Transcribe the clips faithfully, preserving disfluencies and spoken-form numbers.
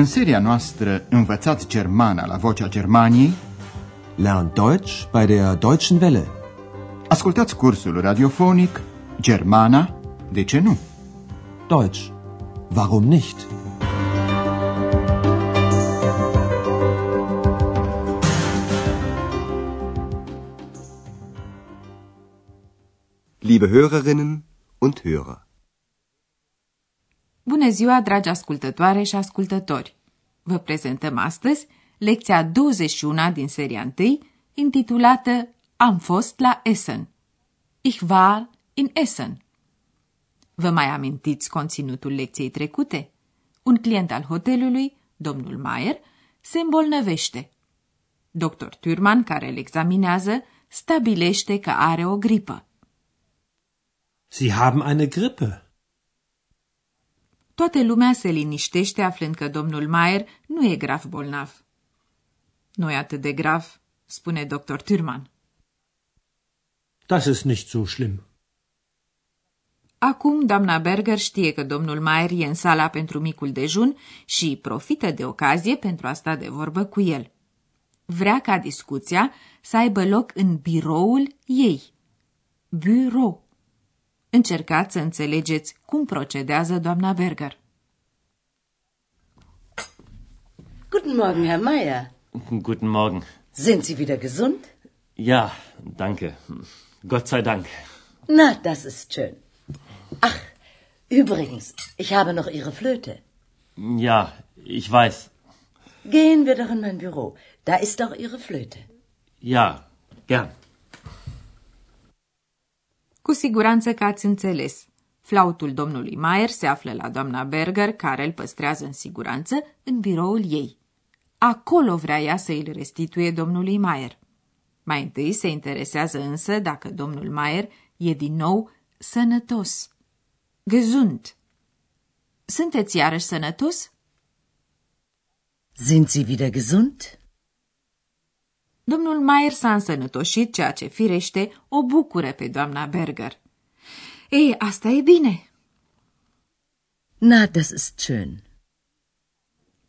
În seria noastră Învățați Germana la Vocea Germaniei, Lern Deutsch bei der Deutschen Welle. Ascultați cursul radiofonic Germana, de ce nu? Deutsch, warum nicht? Liebe Hörerinnen und Hörer. Bună ziua, dragi ascultătoare și ascultători! Vă prezentăm astăzi lecția douăzeci și unu din seria unu, intitulată Am fost la Essen. Ich war in Essen. Vă mai amintiți conținutul lecției trecute? Un client al hotelului, domnul Maier, se îmbolnăvește. Doctor Thürmann, care îl examinează, stabilește că are o gripă. Sie haben eine Grippe. Toată lumea se liniștește aflând că domnul Maier nu e grav bolnav. Nu e atât de grav, spune doctor Thürmann. Das ist nicht so schlimm. Acum doamna Berger știe că domnul Maier e în sala pentru micul dejun și profită de ocazie pentru a sta de vorbă cu el. Vrea ca discuția să aibă loc în biroul ei. Bureau. Încercați să înțelegeți cum procedează doamna Berger. Guten Morgen, Herr Maier. Guten Morgen. Sind Sie wieder gesund? Ja, danke. Gott sei Dank. Na, das ist schön. Ach, übrigens, ich habe noch Ihre Flöte. Ja, ich weiß. Gehen wir doch in mein Büro. Da ist auch Ihre Flöte. Ja, gern. Cu siguranță că ați înțeles. Flautul domnului Maier se află la doamna Berger, care îl păstrează în siguranță în biroul ei. Acolo vrea ea să îl restituie domnului Maier. Mai întâi se interesează însă dacă domnul Maier e din nou sănătos. Gesund. Sunteți iarăși sănătos? Sind Sie wieder gesund? Domnul Maier s-a însănătoșit, ceea ce, firește, o bucură pe doamna Berger. Ei, asta e bine. Na, das ist schön.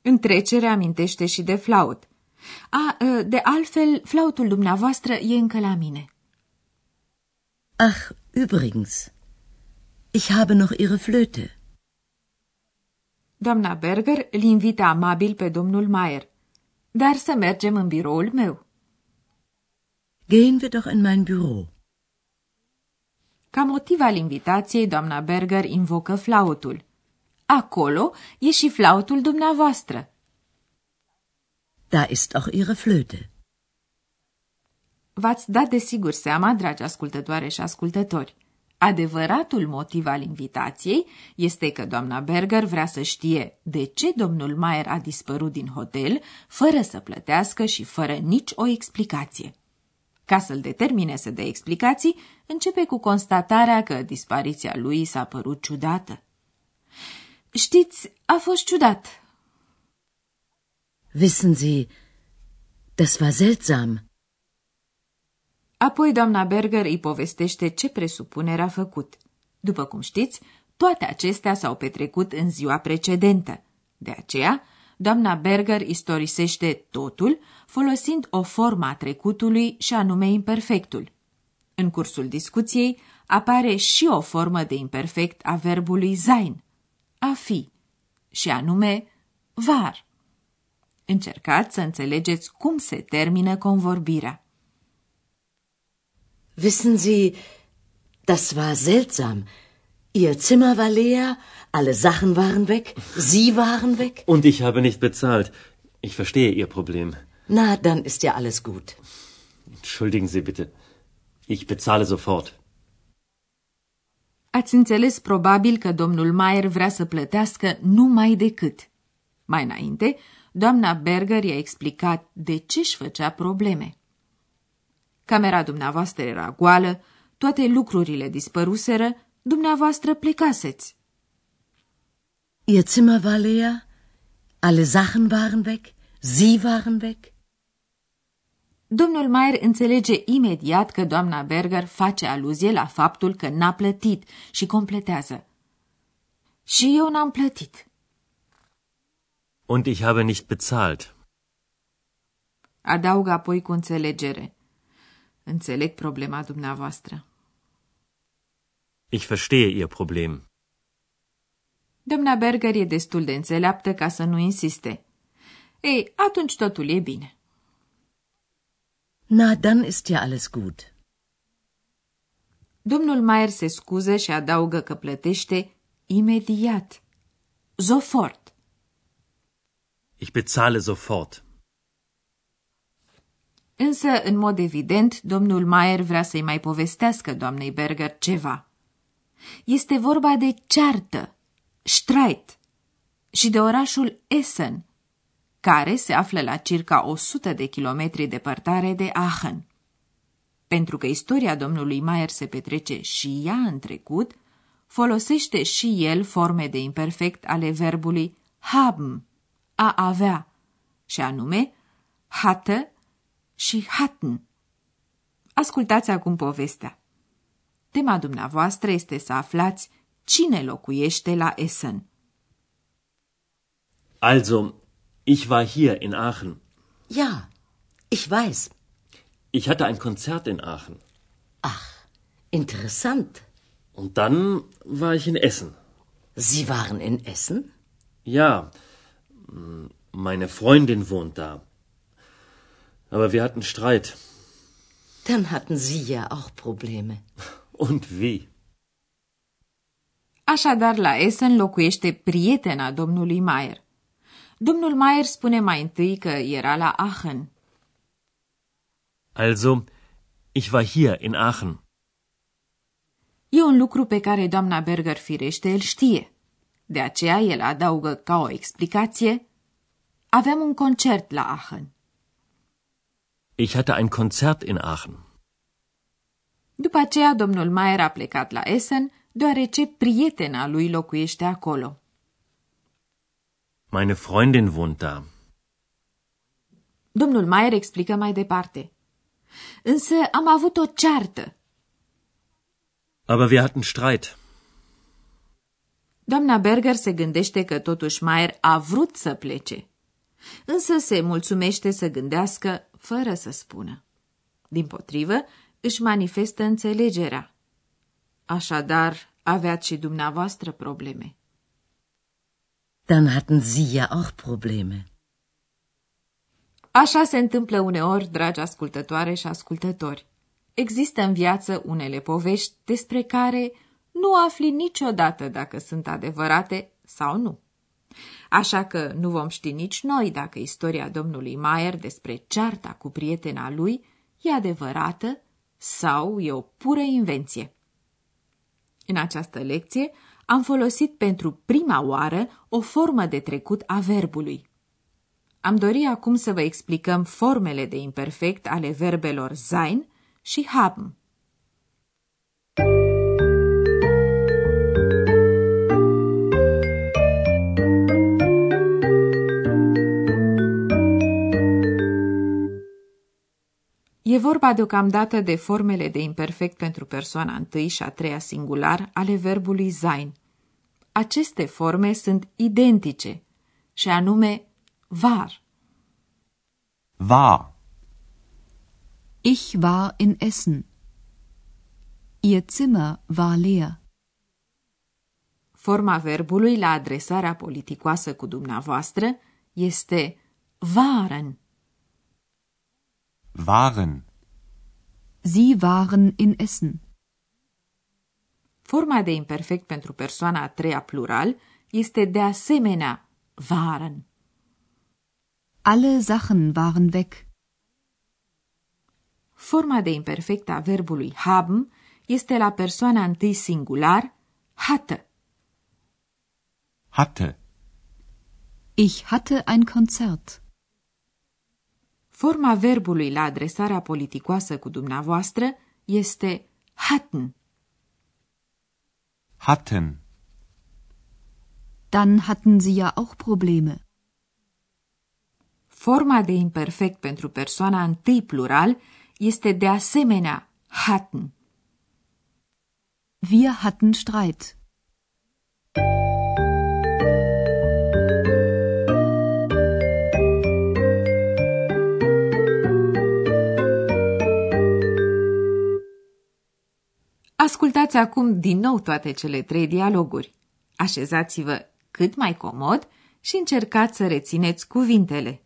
În trecere amintește și de flaut. A, de altfel, flautul dumneavoastră e încă la mine. Ach, übrigens, ich habe noch Ihre Flöte. Doamna Berger îl invită amabil pe domnul Maier. Dar să mergem în biroul meu. Gehen wir doch in mein Büro. Ca motiv al invitației, doamna Berger invocă flautul. Acolo e și flautul dumneavoastră. Da ist auch Ihre Flöte. V-ați dat desigur seama, dragi ascultătoare și ascultători. Adevăratul motiv al invitației este că doamna Berger vrea să știe de ce domnul Maier a dispărut din hotel fără să plătească și fără nici o explicație. Ca să-l determine să dea explicații, începe cu constatarea că dispariția lui s-a părut ciudată. Știți, a fost ciudat. Wissen Sie, das war seltsam. Apoi doamna Berger îi povestește ce presupunere a făcut. După cum știți, toate acestea s-au petrecut în ziua precedentă. De aceea, doamna Berger istorisește totul folosind o formă a trecutului și anume imperfectul. În cursul discuției apare și o formă de imperfect a verbului sein, a fi, și anume war. Încercați să înțelegeți cum se termină convorbirea. Wissen Sie, das war seltsam. Ihr Zimmer war leer, alle Sachen waren weg, Sie waren weg. Und ich habe nicht bezahlt. Ich verstehe Ihr Problem. Na, dann ist ja alles gut. Entschuldigen Sie bitte. Ich bezahle sofort. Ați înțeles probabil că domnul Maier vrea să plătească numai decât. Mai înainte, doamna Berger i-a explicat de ce își făcea probleme. Camera dumneavoastră era goală, toate lucrurile dispăruseră, dumneavoastră plecaseți. Ihr Zimmer war leer, alle Sachen waren weg, Sie waren weg. Domnul Maier înțelege imediat că doamna Berger face aluzie la faptul că n-a plătit și completează. Și eu n-am plătit. Und ich habe nicht bezahlt. Adaug apoi cu înțelegere. Înțeleg problema dumneavoastră. Ich verstehe Ihr Problem. Doamna Berger e destul de înțeleaptă ca să nu insiste. Ei, atunci totul e bine. Na, dann ist ja alles gut. Domnul Maier se scuză și adaugă că plătește imediat. Sofort. Ich bezahle sofort. Însă, în mod evident, domnul Maier vrea să-i mai povestească doamnei Berger ceva. Este vorba de ceartă, Streit, și de orașul Essen, care se află la circa o sută de kilometri departare de Aachen. Pentru că istoria domnului Maier se petrece și ea în trecut, folosește și el forme de imperfect ale verbului haben, a avea, și anume hatte și hatten. Ascultați acum povestea. Tema dumneavoastră este să aflați cine locuiește la Essen. Also, ich war hier in Aachen. Ja, ich weiß. Ich hatte ein Konzert in Aachen. Ach, interessant. Und dann war ich in Essen. Sie waren in Essen? Ja, meine Freundin wohnt da. Aber wir hatten Streit. Dann hatten Sie ja auch Probleme. Und wie? Așadar, la Essen locuiește prietena domnului Maier. Domnul Maier spune mai întâi că era la Aachen. Also, ich war hier in Aachen. E un lucru pe care doamna Berger firește îl știe. De aceea el adaugă ca o explicație: aveam un concert la Aachen. Ich hatte ein Konzert in Aachen. După aceea, domnul Maier a plecat la Essen, deoarece prietena lui locuiește acolo. Meine Freundin wohnt da. Domnul Maier explică mai departe. Însă am avut o ceartă. Aber wir hatten Streit. Doamna Berger se gândește că totuși Maier a vrut să plece, însă se mulțumește să gândească fără să spună. Dimpotrivă, își manifestă înțelegerea. Așadar, aveați și dumneavoastră probleme. Dann hatten Sie ja auch Probleme. Așa se întâmplă uneori, dragi ascultătoare și ascultători. Există în viață unele povești despre care nu afli niciodată dacă sunt adevărate sau nu. Așa că nu vom ști nici noi dacă istoria domnului Maier despre cearta cu prietena lui e adevărată sau e o pură invenție. În această lecție am folosit pentru prima oară o formă de trecut a verbului. Am dorit acum să vă explicăm formele de imperfect ale verbelor sein și haben. E vorba deocamdată de formele de imperfect pentru persoana întâi și a treia singular ale verbului sein. Aceste forme sunt identice, și anume war. War. Ich war in Essen. Ihr Zimmer war leer. Forma verbului la adresarea politicoasă cu dumneavoastră este waren. Waren. Sie waren in Essen. Forma de imperfect pentru persoana a treia plural este de asemenea waren. Alle Sachen waren weg. Forma de imperfect a verbului haben este la persoana întâi singular hatte. Hatte. Ich hatte ein Konzert. Forma verbului la adresarea politicoasă cu dumneavoastră este hatten. Hatten. Dann hatten Sie ja auch Probleme. Forma de imperfect pentru persoana întâi plural este de asemenea hatten. Wir hatten Streit. Ascultați acum din nou toate cele trei dialoguri. Așezați-vă cât mai comod și încercați să rețineți cuvintele.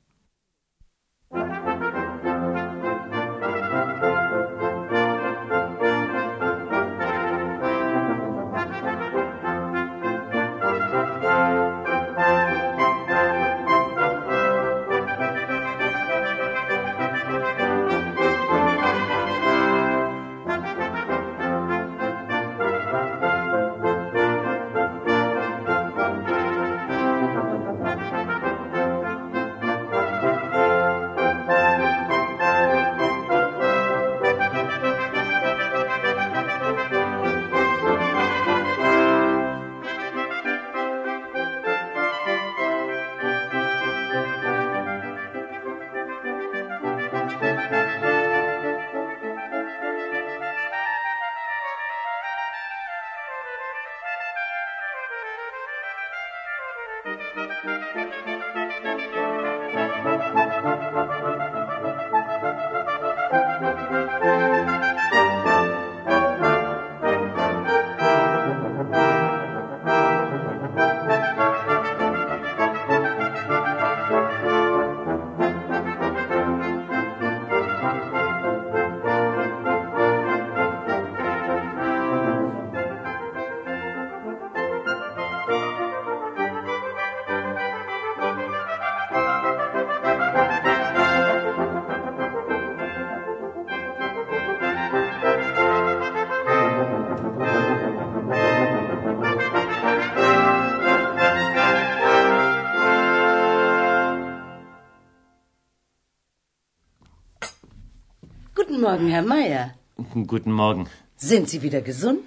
Guten Morgen, Herr Meier. Guten Morgen. Sind Sie wieder gesund?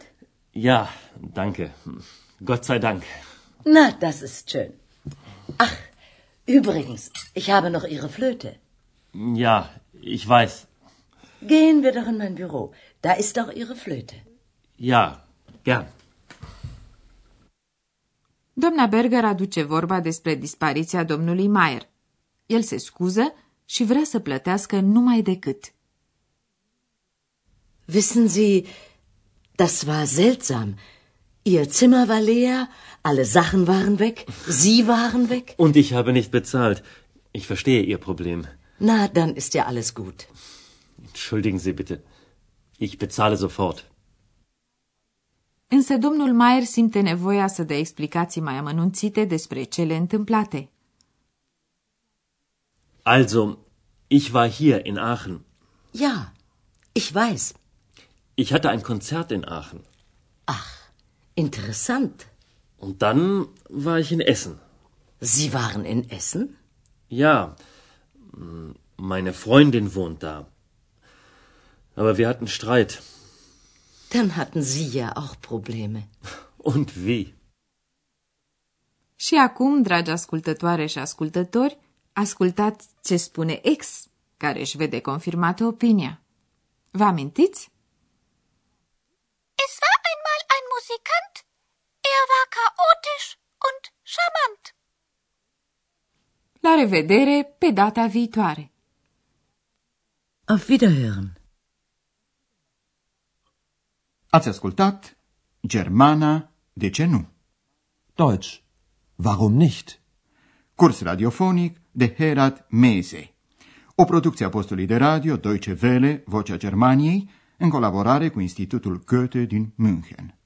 Ja, danke. Gott sei Dank. Na, das ist schön. Ach, übrigens, ich habe noch Ihre Flöte. Ja, ich weiß. Gehen wir doch in mein Büro. Da ist auch Ihre Flöte. Ja, gern. Doamna Berger aduce vorba despre dispariția domnului Meier. El se scuză și vrea să plătească numai decât. Wissen Sie, das war seltsam. Ihr Zimmer war leer, alle Sachen waren weg, Sie waren weg. Und ich habe nicht bezahlt. Ich verstehe Ihr Problem. Na, dann ist ja alles gut. Entschuldigen Sie bitte. Ich bezahle sofort. Însă domnul Meier simte nevoia să dea explicații mai amănunțite despre cele întâmplate. Also, ich war hier in Aachen. Ja, ich weiß. Ich hatte ein Konzert in Aachen. Ach, interessant. Und dann war ich in Essen. Sie waren in Essen? Ja, meine Freundin wohnt da. Aber wir hatten Streit. Dann hatten Sie ja auch Probleme. Und wie? Și acum, dragi ascultătoare și ascultători, ascultați ce spune ex, care își vede confirmată opinia. Vă amintiți? Es war einmal ein Musikant, er war chaotisch und charmant. La revedere pe data viitoare. Auf Wiederhören. Ați ascultat Germana, de ce nu? Deutsch, warum nicht? Curs radiofonic de Herat Mese. O producție a postului de radio Deutsche Welle, Vocea Germaniei, în colaborare cu Institutul Goethe din München.